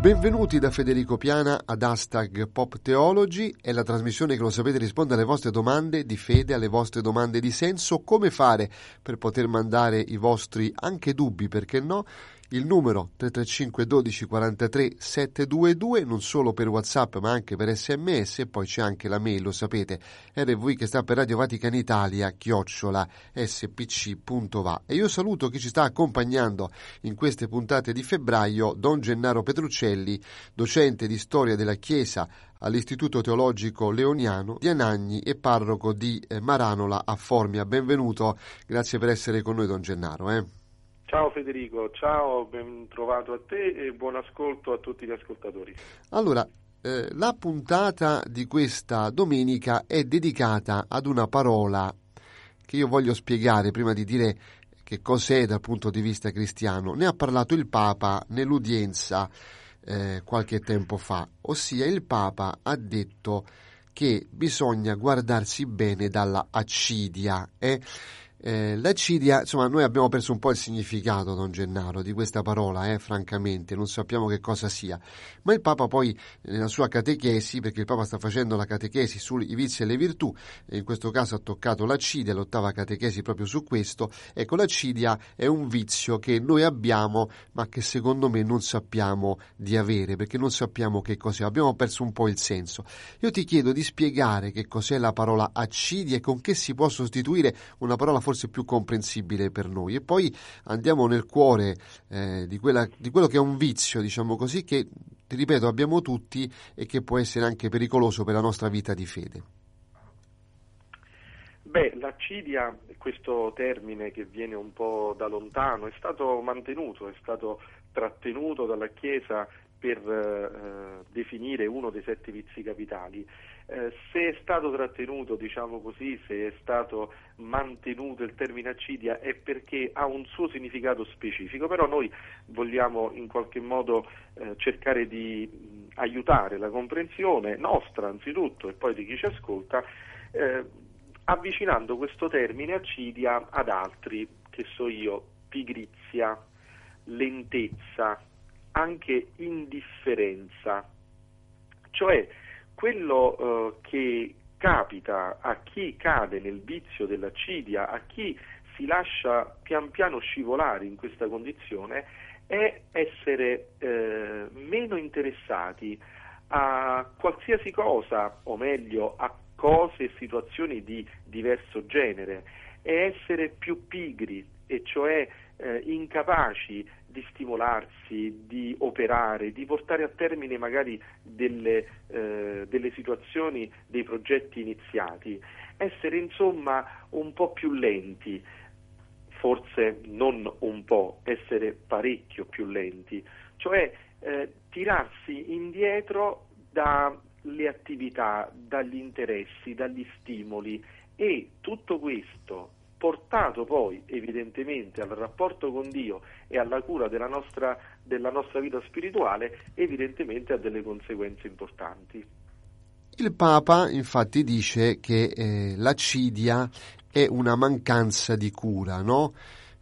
Benvenuti da Federico Piana ad #PopTheology, è la trasmissione che, lo sapete, risponde alle vostre domande di fede, alle vostre domande di senso. Come fare per poter mandare i vostri anche dubbi, perché no? Il numero 335 12 43 722, non solo per WhatsApp ma anche per SMS, e poi c'è anche la mail, lo sapete, rv, che sta per Radio Vaticana Italia, @spc.va. E io saluto chi ci sta accompagnando in queste puntate di febbraio, Don Gennaro Petruccelli, docente di storia della Chiesa all'Istituto Teologico Leoniano di Anagni e parroco di Maranola a Formia. Benvenuto, grazie per essere con noi, Don Gennaro. Ciao Federico, ciao, ben trovato a te e buon ascolto a tutti gli ascoltatori. Allora, la puntata di questa domenica è dedicata ad una parola che io voglio spiegare prima di dire che cos'è dal punto di vista cristiano. Ne ha parlato il Papa nell'udienza qualche tempo fa, ossia il Papa ha detto che bisogna guardarsi bene dalla accidia. L'accidia, insomma, noi abbiamo perso un po' il significato, Don Gennaro, di questa parola, francamente non sappiamo che cosa sia, ma il Papa poi nella sua catechesi, perché il Papa sta facendo la catechesi sui vizi e le virtù, in questo caso ha toccato l'accidia, l'8ª catechesi proprio su questo. Ecco, l'accidia è un vizio che noi abbiamo ma che secondo me non sappiamo di avere, perché non sappiamo che cos'è, abbiamo perso un po' il senso. Io ti chiedo di spiegare che cos'è la parola accidia e con che si può sostituire una parola forse più comprensibile per noi, e poi andiamo nel cuore di quello che è un vizio, diciamo così, che, ti ripeto, abbiamo tutti e che può essere anche pericoloso per la nostra vita di fede. Beh, l'accidia, questo termine che viene un po' da lontano, è stato mantenuto, è stato trattenuto dalla Chiesa per definire uno dei 7 vizi capitali. Se è stato trattenuto, diciamo così, se è stato mantenuto il termine accidia, è perché ha un suo significato specifico, però noi vogliamo in qualche modo cercare di aiutare la comprensione nostra anzitutto e poi di chi ci ascolta, avvicinando questo termine accidia ad altri, che so io, pigrizia, lentezza, anche indifferenza, cioè quello che capita a chi cade nel vizio dell'accidia, a chi si lascia pian piano scivolare in questa condizione, è essere meno interessati a qualsiasi cosa, o meglio a cose e situazioni di diverso genere, è essere più pigri, e cioè incapaci di stimolarsi, di operare, di portare a termine magari delle situazioni, dei progetti iniziati, essere insomma un po' più lenti, forse non un po', essere parecchio più lenti, cioè tirarsi indietro dalle attività, dagli interessi, dagli stimoli, e tutto questo portato poi evidentemente al rapporto con Dio e alla cura della nostra vita spirituale, evidentemente ha delle conseguenze importanti. Il Papa infatti dice che l'accidia è una mancanza di cura, no?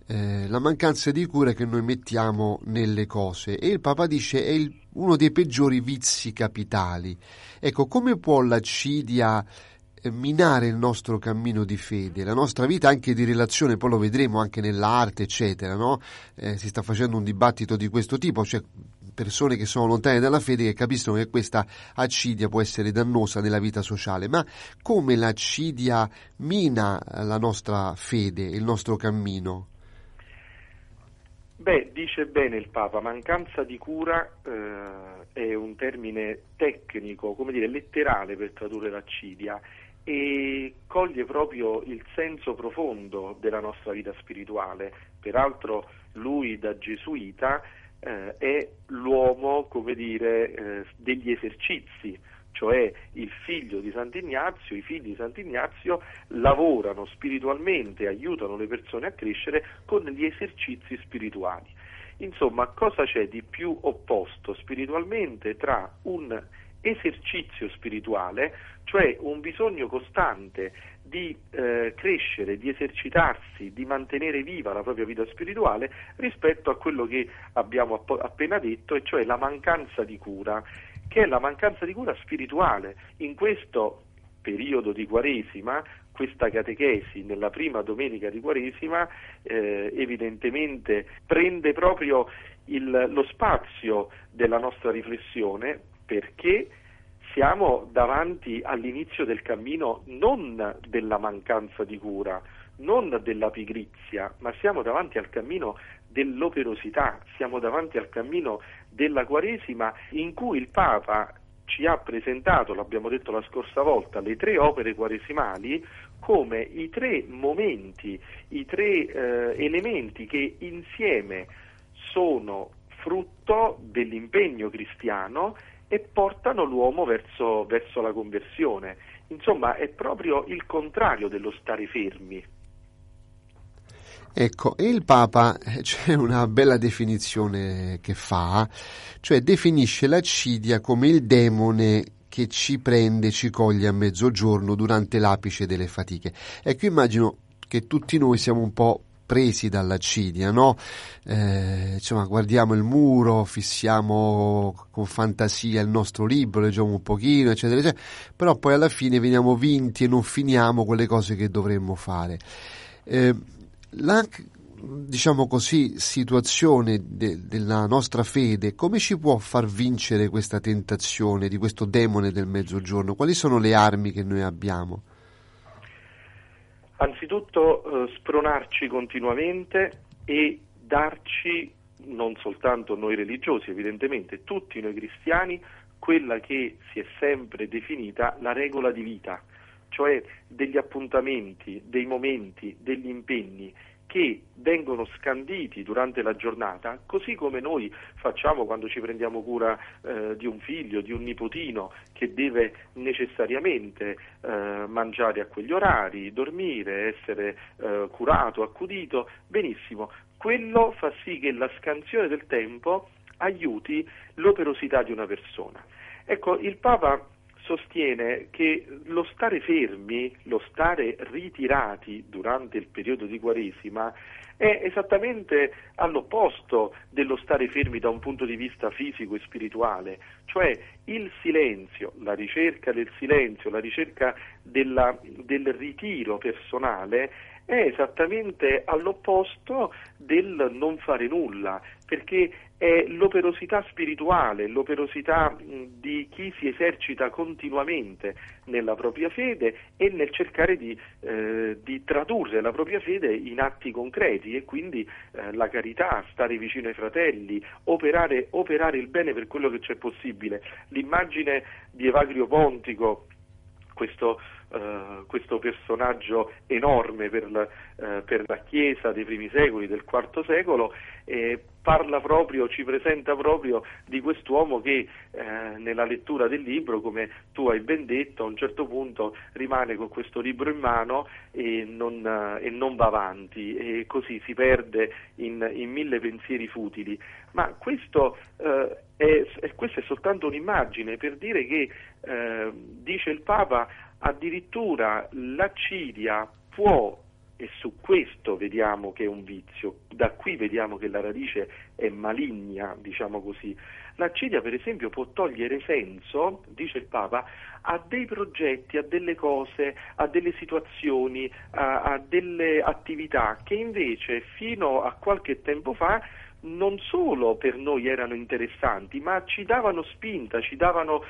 La mancanza di cura che noi mettiamo nelle cose, e il Papa dice è uno dei peggiori vizi capitali. Ecco, come può l'accidia minare il nostro cammino di fede, la nostra vita anche di relazione? Poi lo vedremo anche nell'arte, eccetera, no? Si sta facendo un dibattito di questo tipo, cioè persone che sono lontane dalla fede che capiscono che questa accidia può essere dannosa nella vita sociale. Ma come l'accidia mina la nostra fede, il nostro cammino? Beh, dice bene il Papa, mancanza di cura è un termine tecnico, come dire, letterale per tradurre l'accidia, e coglie proprio il senso profondo della nostra vita spirituale. Peraltro lui, da gesuita, è l'uomo, come dire, degli esercizi, cioè il figlio di Sant'Ignazio, i figli di Sant'Ignazio lavorano spiritualmente, aiutano le persone a crescere con gli esercizi spirituali. Insomma, cosa c'è di più opposto spiritualmente tra un esercizio spirituale, cioè un bisogno costante di crescere, di esercitarsi, di mantenere viva la propria vita spirituale, rispetto a quello che abbiamo appena detto, e cioè la mancanza di cura, che è la mancanza di cura spirituale. In questo periodo di Quaresima, questa catechesi nella prima domenica di Quaresima evidentemente prende proprio lo spazio della nostra riflessione, perché siamo davanti all'inizio del cammino non della mancanza di cura, non della pigrizia, ma siamo davanti al cammino dell'operosità, siamo davanti al cammino della Quaresima, in cui il Papa ci ha presentato, l'abbiamo detto la scorsa volta, le tre opere quaresimali come i tre momenti, i tre elementi che insieme sono frutto dell'impegno cristiano e portano l'uomo verso la conversione. Insomma, è proprio il contrario dello stare fermi. Ecco, il Papa, c'è una bella definizione che fa, cioè definisce l'accidia come il demone che ci prende, ci coglie a mezzogiorno durante l'apice delle fatiche. Ecco, immagino che tutti noi siamo un po' presi dall'accidia, no? Insomma, guardiamo il muro, fissiamo con fantasia il nostro libro, leggiamo un pochino, eccetera, eccetera, però poi alla fine veniamo vinti e non finiamo quelle cose che dovremmo fare. La, diciamo così, situazione della nostra fede, come ci può far vincere questa tentazione di questo demone del mezzogiorno? Quali sono le armi che noi abbiamo? Anzitutto spronarci continuamente e darci, non soltanto noi religiosi evidentemente, tutti noi cristiani, quella che si è sempre definita la regola di vita, cioè degli appuntamenti, dei momenti, degli impegni che vengono scanditi durante la giornata, così come noi facciamo quando ci prendiamo cura di un figlio, di un nipotino che deve necessariamente mangiare a quegli orari, dormire, essere curato, accudito. Benissimo, quello fa sì che la scansione del tempo aiuti l'operosità di una persona. Ecco, il Papa sostiene che lo stare fermi, lo stare ritirati durante il periodo di Quaresima è esattamente all'opposto dello stare fermi da un punto di vista fisico e spirituale, cioè il silenzio, la ricerca del silenzio, la ricerca del ritiro personale è esattamente all'opposto del non fare nulla, perché è l'operosità spirituale, l'operosità di chi si esercita continuamente nella propria fede e nel cercare di tradurre la propria fede in atti concreti, e quindi la carità, stare vicino ai fratelli, operare il bene per quello che c'è possibile. L'immagine di Evagrio Pontico, questo personaggio enorme per la Chiesa dei primi secoli, del IV secolo, parla proprio, ci presenta proprio di quest'uomo che nella lettura del libro, come tu hai ben detto, a un certo punto rimane con questo libro in mano e non va avanti, e così si perde in mille pensieri futili. Ma questa è soltanto un'immagine per dire che, dice il Papa, addirittura l'accidia può, e su questo vediamo che è un vizio, da qui vediamo che la radice è maligna, diciamo così, l'accidia per esempio può togliere senso, dice il Papa, a dei progetti, a delle cose, a delle situazioni, a delle attività che invece fino a qualche tempo fa non solo per noi erano interessanti, ma ci davano spinta, ci davano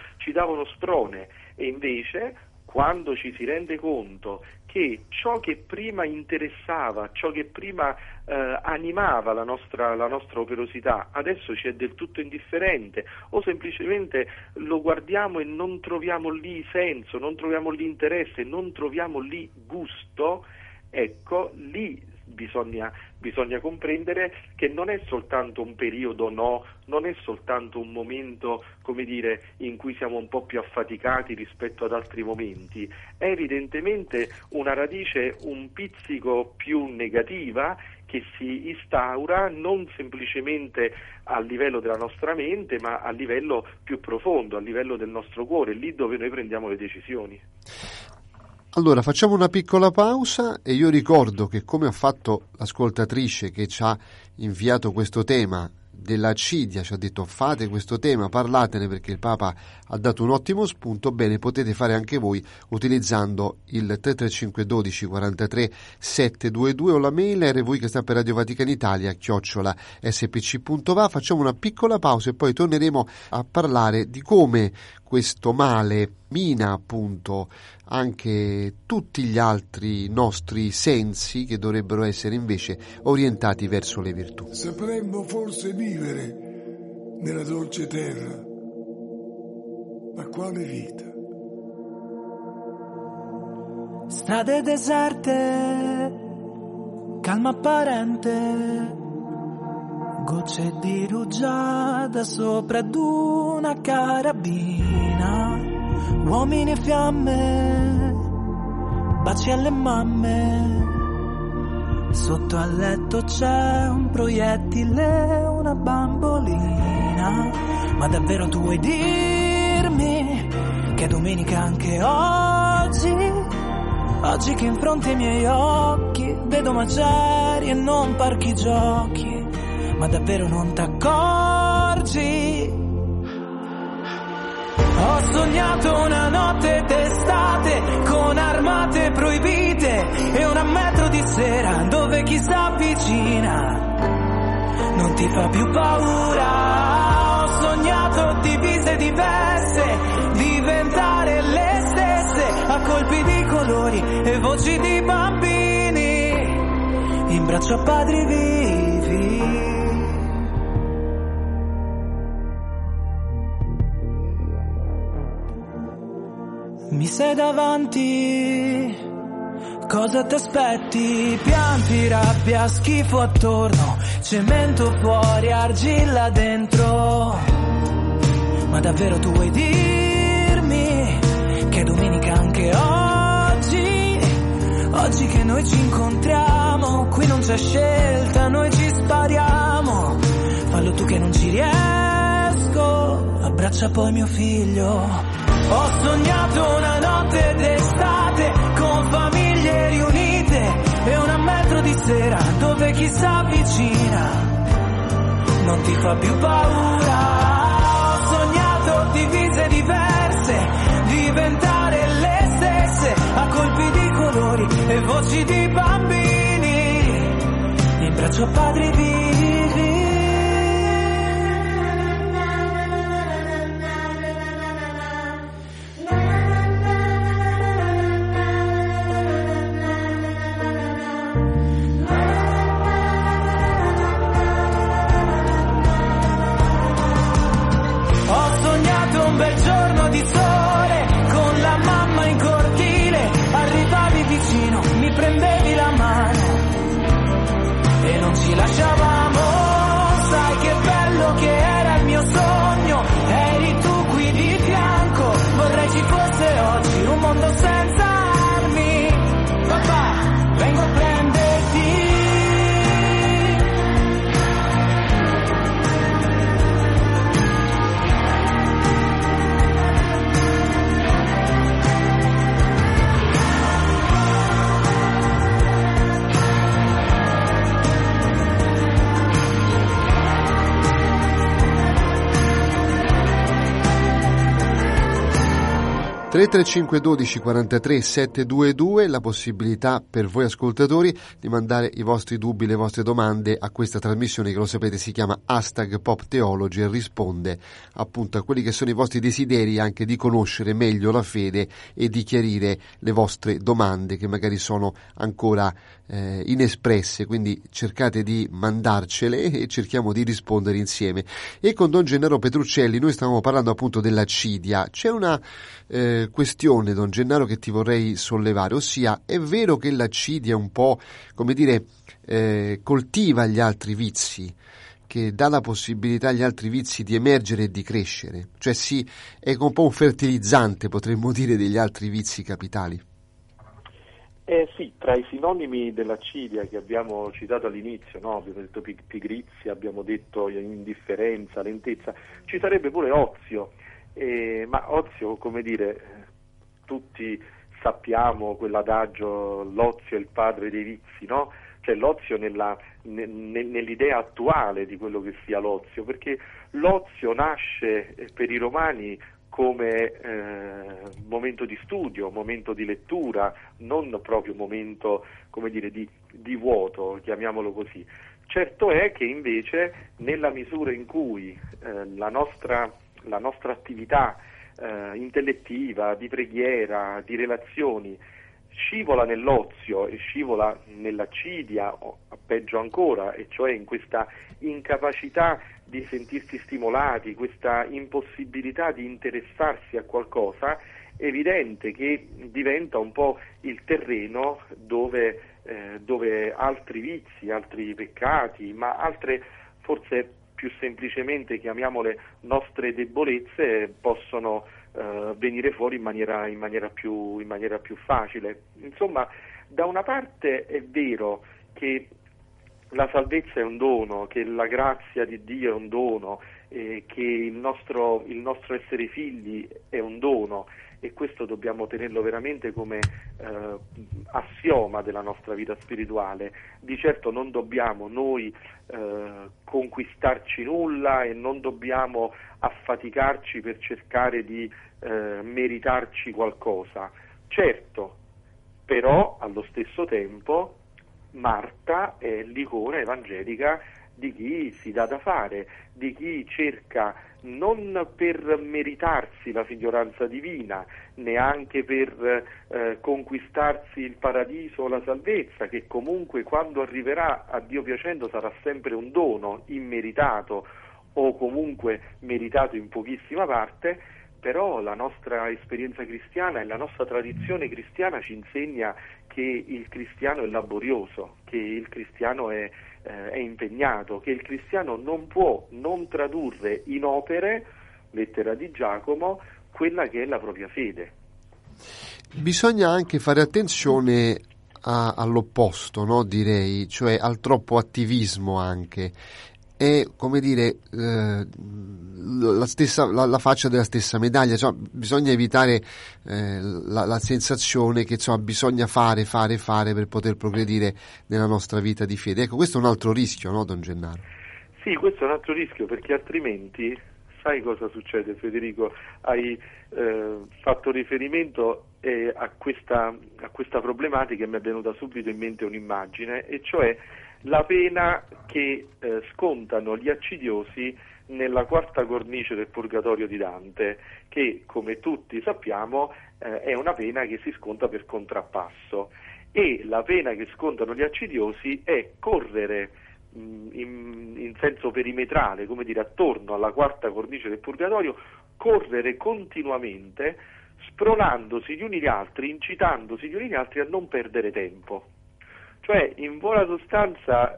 sprone. E invece, quando ci si rende conto che ciò che prima interessava, ciò che prima animava la nostra operosità, adesso ci è del tutto indifferente, o semplicemente lo guardiamo e non troviamo lì senso, non troviamo lì interesse, non troviamo lì gusto, ecco, lì bisogna comprendere che non è soltanto un periodo, non è soltanto un momento, come dire, in cui siamo un po' più affaticati rispetto ad altri momenti, è evidentemente una radice un pizzico più negativa che si instaura non semplicemente a livello della nostra mente, ma a livello più profondo, a livello del nostro cuore, lì dove noi prendiamo le decisioni. Allora facciamo una piccola pausa e io ricordo che, come ha fatto l'ascoltatrice che ci ha inviato questo tema della Cidia, ci ha detto fate questo tema, parlatene perché il Papa ha dato un ottimo spunto, bene, potete fare anche voi utilizzando il 335 12 43 722 o la mail rv che sta per Radio Vaticana Italia @spc.va. Facciamo una piccola pausa e poi torneremo a parlare di come questo male mina appunto anche tutti gli altri nostri sensi che dovrebbero essere invece orientati verso le virtù. Sapremmo forse vivere nella dolce terra, ma quale vita? Strade deserte, calma apparente, gocce di rugiada sopra ad una carabina. Uomini e fiamme, baci alle mamme, sotto al letto c'è un proiettile, una bambolina. Ma davvero tu vuoi dirmi che è domenica anche oggi? Oggi che in fronte ai miei occhi vedo macerie e non parchi giochi. Ma davvero non t'accorgi? Ho sognato una notte d'estate con armate proibite e un metro di sera dove chi s'avvicina non ti fa più paura. Ho sognato divise diverse, diventare le stesse a colpi di colori e voci di bambini in braccio a padri vivi. Mi sei davanti, cosa t'aspetti? Pianti, rabbia, schifo attorno, cemento fuori, argilla dentro. Ma davvero tu vuoi dirmi che è domenica anche oggi? Oggi che noi ci incontriamo, qui non c'è scelta, noi ci spariamo. Fallo tu che non ci riesco, abbraccia poi mio figlio. Ho sognato una notte d'estate con famiglie riunite e un metro di sera dove chi s'avvicina non ti fa più paura. Ho sognato divise diverse, diventare le stesse a colpi di colori e voci di bambini in braccio a padri vivi. (335 12 43 722) la possibilità per voi ascoltatori di mandare i vostri dubbi, le vostre domande a questa trasmissione che, lo sapete, si chiama #PopTeology e risponde appunto a quelli che sono i vostri desideri anche di conoscere meglio la fede e di chiarire le vostre domande che magari sono ancora inespresse, quindi cercate di mandarcele e cerchiamo di rispondere insieme. E con Don Gennaro Petruccelli noi stavamo parlando appunto della Cidia. C'è una questione, Don Gennaro, che ti vorrei sollevare, ossia è vero che l'accidia un po', come dire, coltiva gli altri vizi, che dà la possibilità agli altri vizi di emergere e di crescere, cioè sì, è un po' un fertilizzante, potremmo dire, degli altri vizi capitali. Sì, tra i sinonimi dell'accidia che abbiamo citato all'inizio, no? Abbiamo detto pigrizia, abbiamo detto indifferenza, lentezza, ci sarebbe pure ozio, ma ozio, come dire, tutti sappiamo quell'adagio, l'ozio è il padre dei vizi, no? Cioè l'ozio nell'idea attuale di quello che sia l'ozio, perché l'ozio nasce per i romani come momento di studio, momento di lettura, non proprio momento, come dire, di vuoto, chiamiamolo così. Certo è che invece nella misura in cui la nostra attività intellettiva, di preghiera, di relazioni, scivola nell'ozio e scivola nell'accidia, o peggio ancora, e cioè in questa incapacità di sentirsi stimolati, questa impossibilità di interessarsi a qualcosa, è evidente che diventa un po' il terreno dove altri vizi, altri peccati, ma altre, forse più semplicemente chiamiamole nostre debolezze, possono venire fuori in maniera più facile. Insomma, da una parte è vero che la salvezza è un dono, che la grazia di Dio è un dono, che il nostro essere figli è un dono, e questo dobbiamo tenerlo veramente come assioma della nostra vita spirituale. Di certo non dobbiamo noi conquistarci nulla e non dobbiamo affaticarci per cercare di meritarci qualcosa. Certo, però allo stesso tempo Marta è l'icona evangelica di chi si dà da fare, di chi cerca non per meritarsi la figlioranza divina, neanche per conquistarsi il paradiso o la salvezza, che comunque quando arriverà, a Dio piacendo, sarà sempre un dono immeritato o comunque meritato in pochissima parte, però la nostra esperienza cristiana e la nostra tradizione cristiana ci insegna che il cristiano è laborioso, che il cristiano è impegnato, che il cristiano non può non tradurre in opere, lettera di Giacomo, quella che è la propria fede. Bisogna anche fare attenzione all'opposto, no? Direi, cioè al troppo attivismo anche. È, come dire, la faccia della stessa medaglia, insomma, bisogna evitare la sensazione che, insomma, bisogna fare per poter progredire nella nostra vita di fede. Ecco, questo è un altro rischio, no, Don Gennaro? Sì, questo è un altro rischio, perché altrimenti, sai cosa succede, Federico? Hai fatto riferimento a questa problematica e mi è venuta subito in mente un'immagine, e cioè la pena che scontano gli accidiosi nella quarta cornice del Purgatorio di Dante, che, come tutti sappiamo, è una pena che si sconta per contrappasso, e la pena che scontano gli accidiosi è correre in senso perimetrale, come dire, attorno alla quarta cornice del Purgatorio, correre continuamente, spronandosi gli uni gli altri, incitandosi gli uni gli altri a non perdere tempo. Cioè, in buona sostanza,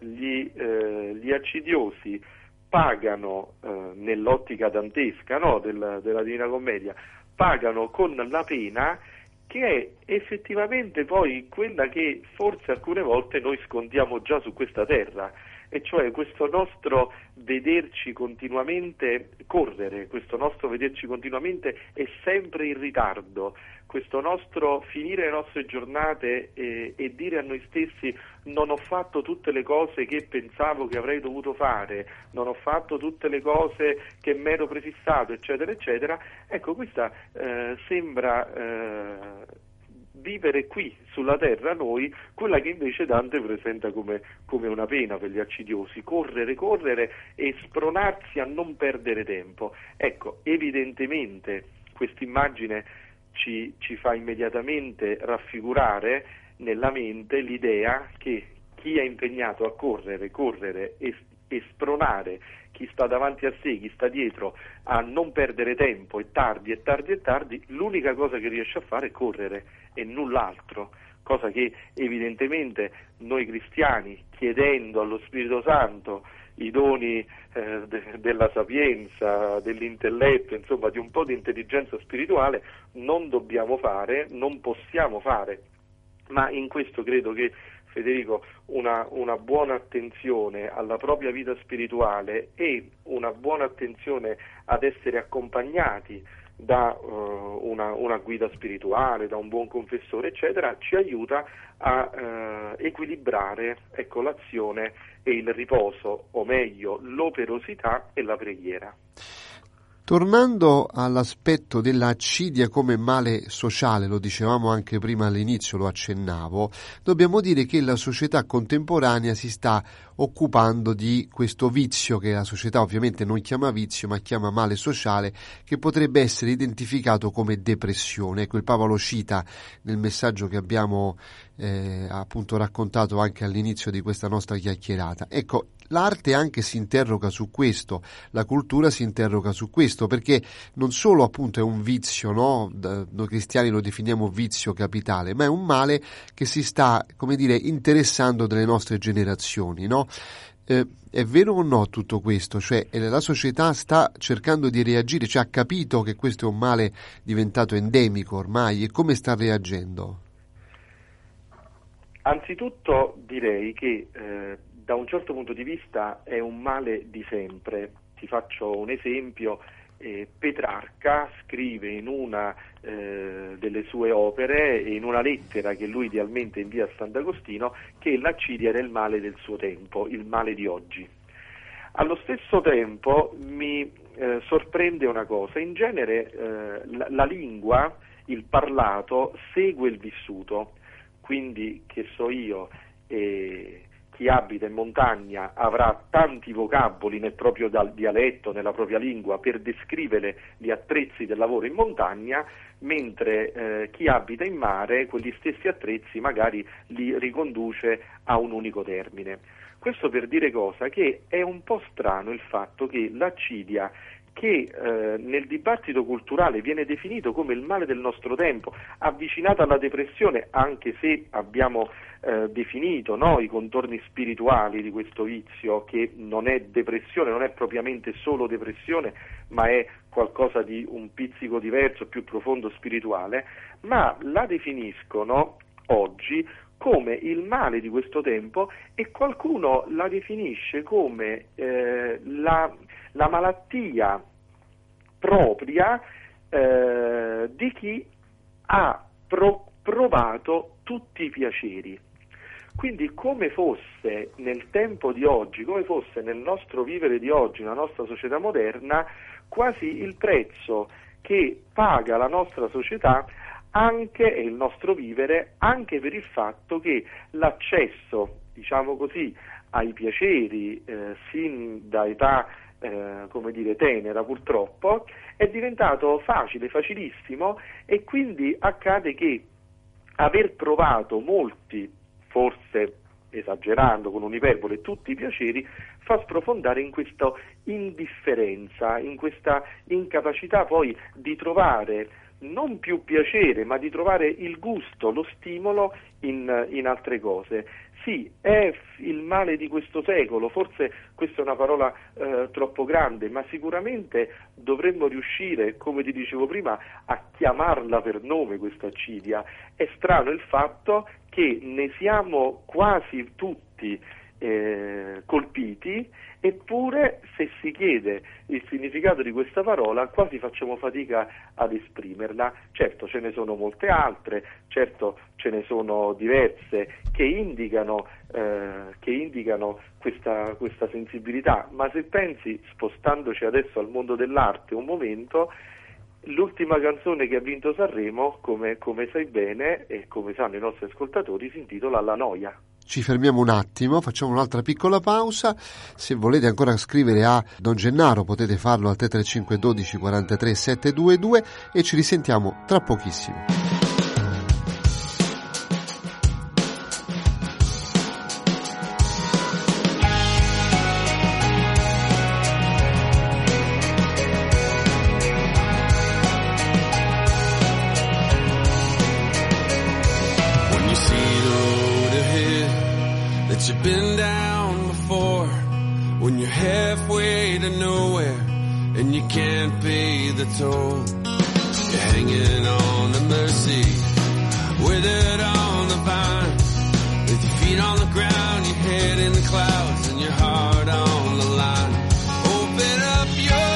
gli accidiosi pagano, nell'ottica dantesca, no, della Divina Commedia, pagano con la pena che è effettivamente poi quella che forse alcune volte noi scontiamo già su questa terra, e cioè questo nostro vederci continuamente correre, questo nostro vederci continuamente è sempre in ritardo, questo nostro finire le nostre giornate e dire a noi stessi: non ho fatto tutte le cose che pensavo che avrei dovuto fare, non ho fatto tutte le cose che mi ero prefissato, eccetera eccetera. Ecco, questa sembra vivere qui sulla terra noi quella che invece Dante presenta come una pena per gli accidiosi: correre e spronarsi a non perdere tempo. Ecco, evidentemente quest'immagine ci fa immediatamente raffigurare nella mente l'idea che chi è impegnato a correre e spronare chi sta davanti a sé, chi sta dietro, a non perdere tempo, è tardi, l'unica cosa che riesce a fare è correre e null'altro, cosa che evidentemente noi cristiani, chiedendo allo Spirito Santo i doni della sapienza, dell'intelletto, insomma di un po' di intelligenza spirituale, non dobbiamo fare, non possiamo fare, ma in questo credo che, Federico, una buona attenzione alla propria vita spirituale e una buona attenzione ad essere accompagnati da una guida spirituale, da un buon confessore, eccetera, ci aiuta a equilibrare, ecco, l'azione e il riposo, o meglio l'operosità e la preghiera. Tornando all'aspetto della accidia come male sociale, lo dicevamo anche prima all'inizio, lo accennavo, dobbiamo dire che la società contemporanea si sta occupando di questo vizio, che la società ovviamente non chiama vizio ma chiama male sociale, che potrebbe essere identificato come depressione. Ecco, il Papa lo cita nel messaggio che abbiamo appunto raccontato anche all'inizio di questa nostra chiacchierata. Ecco, l'arte anche si interroga su questo, la cultura si interroga su questo, perché non solo appunto è un vizio, no? Noi cristiani lo definiamo vizio capitale, ma è un male che si sta, come dire, interessando delle nostre generazioni, no? È vero o no tutto questo? Cioè, la società sta cercando di reagire, cioè ha capito che questo è un male diventato endemico ormai, e come sta reagendo? Anzitutto direi che da un certo punto di vista è un male di sempre. Ti faccio un esempio. Petrarca scrive in una delle sue opere, in una lettera che lui idealmente invia a Sant'Agostino, che l'accidia era il male del suo tempo, il male di oggi. Allo stesso tempo mi sorprende una cosa: in genere la lingua, il parlato, segue il vissuto, quindi che so io, chi abita in montagna avrà tanti vocaboli nel proprio dialetto, nella propria lingua, per descrivere gli attrezzi del lavoro in montagna, mentre chi abita in mare quegli stessi attrezzi magari li riconduce a un unico termine. Questo per dire cosa? Che è un po' strano il fatto che l'accidia, che nel dibattito culturale viene definito come il male del nostro tempo, avvicinato alla depressione, anche se abbiamo definito, no, i contorni spirituali di questo vizio, che non è depressione, non è propriamente solo depressione, ma è qualcosa di un pizzico diverso, più profondo, spirituale, ma la definiscono oggi come il male di questo tempo, e qualcuno la definisce come la malattia propria di chi ha provato tutti i piaceri. Quindi, come fosse nel tempo di oggi, come fosse nel nostro vivere di oggi, nella nostra società moderna, quasi il prezzo che paga la nostra società anche, e il nostro vivere, anche per il fatto che l'accesso, diciamo così, ai piaceri sin da età tenera, purtroppo, è diventato facile, facilissimo, e quindi accade che aver provato molti, forse esagerando con un'iperbole, tutti i piaceri, fa sprofondare in questa indifferenza, in questa incapacità poi di trovare non più piacere, ma di trovare il gusto, lo stimolo in altre cose. Sì, è il male di questo secolo, forse questa è una parola troppo grande, ma sicuramente dovremmo riuscire, come ti dicevo prima, a chiamarla per nome, questa accidia. È strano il fatto che ne siamo quasi tutti colpiti, eppure, se si chiede il significato di questa parola, quasi facciamo fatica ad esprimerla. Certo, ce ne sono molte altre, certo ce ne sono diverse che indicano questa sensibilità, ma se pensi, spostandoci adesso al mondo dell'arte un momento, l'ultima canzone che ha vinto Sanremo, come sai bene e come sanno i nostri ascoltatori, si intitola La Noia. Ci fermiamo un attimo, facciamo un'altra piccola pausa. Se volete ancora scrivere a Don Gennaro potete farlo al 335 12 43 722 e ci risentiamo tra pochissimo. But you've been down before, when you're halfway to nowhere, and you can't pay the toll. You're hanging on to mercy, withered on the vine, with your feet on the ground, your head in the clouds, and your heart on the line. Open up your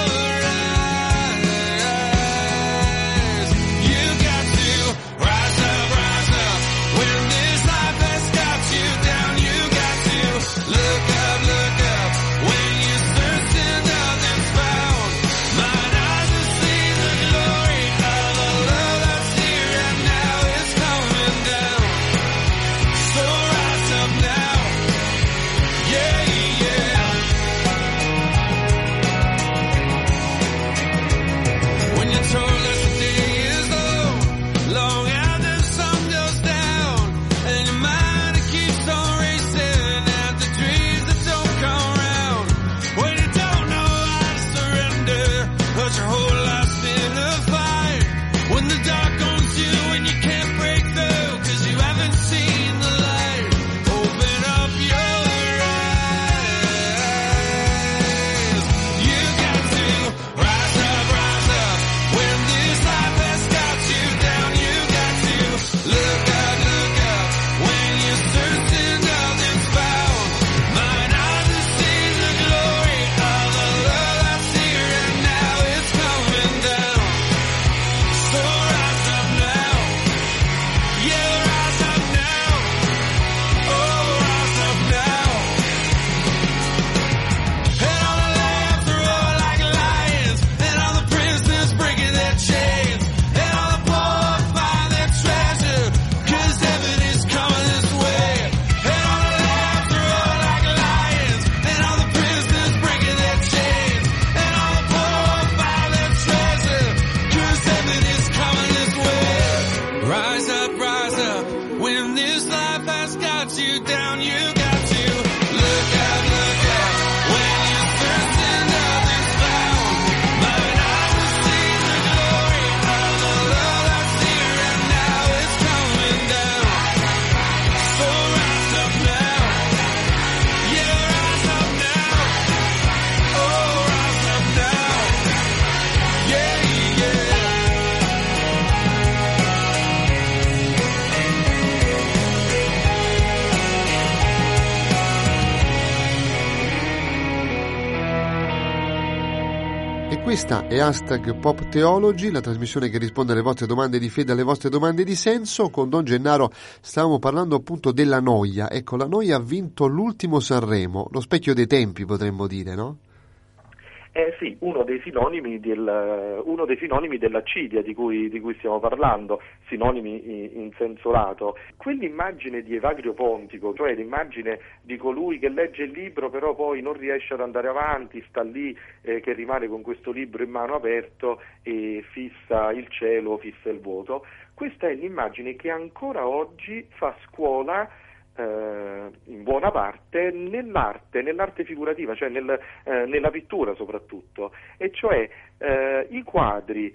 Questa è Hashtag Pop Theology, la trasmissione che risponde alle vostre domande di fede, alle vostre domande di senso. Con Don Gennaro stavamo parlando appunto della noia. Ecco, la noia ha vinto l'ultimo Sanremo, lo specchio dei tempi potremmo dire, no? Sì, uno dei sinonimi dell'accidia di cui stiamo parlando, sinonimi in senso lato. Quell'immagine di Evagrio Pontico, cioè l'immagine di colui che legge il libro però poi non riesce ad andare avanti, sta lì che rimane con questo libro in mano aperto e fissa il cielo, fissa il vuoto. Questa è l'immagine che ancora oggi fa scuola in buona parte nell'arte figurativa, cioè nella pittura soprattutto, e cioè i quadri,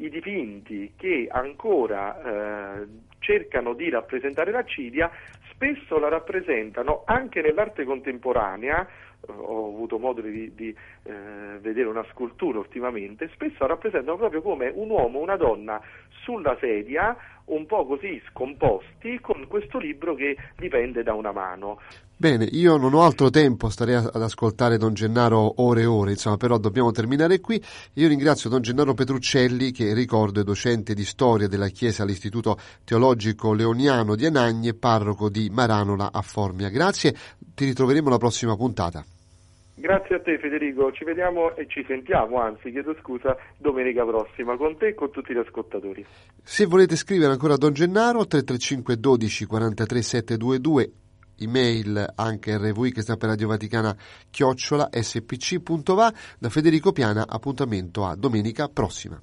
i dipinti che ancora cercano di rappresentare l'accidia spesso la rappresentano anche nell'arte contemporanea. Ho avuto modo di vedere una scultura ultimamente, spesso rappresentano proprio come un uomo, una donna sulla sedia, un po' così scomposti, con questo libro che dipende da una mano. Bene, io non ho altro tempo, starei ad ascoltare Don Gennaro ore e ore, insomma, però dobbiamo terminare qui. Io ringrazio Don Gennaro Petruccelli, che ricordo è docente di storia della Chiesa all'Istituto Teologico Leoniano di Anagni e parroco di Maranola a Formia. Grazie, ti ritroveremo alla prossima puntata. Grazie a te Federico, ci vediamo e ci sentiamo, anzi chiedo scusa, domenica prossima con te e con tutti gli ascoltatori. Se volete scrivere ancora a Don Gennaro, 335 12 43 722, email anche rvi che sta per Radio Vaticana @spc.va. Da Federico Piana appuntamento a domenica prossima.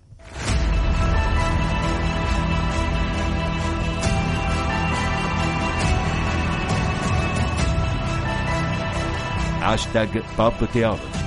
#PopTheology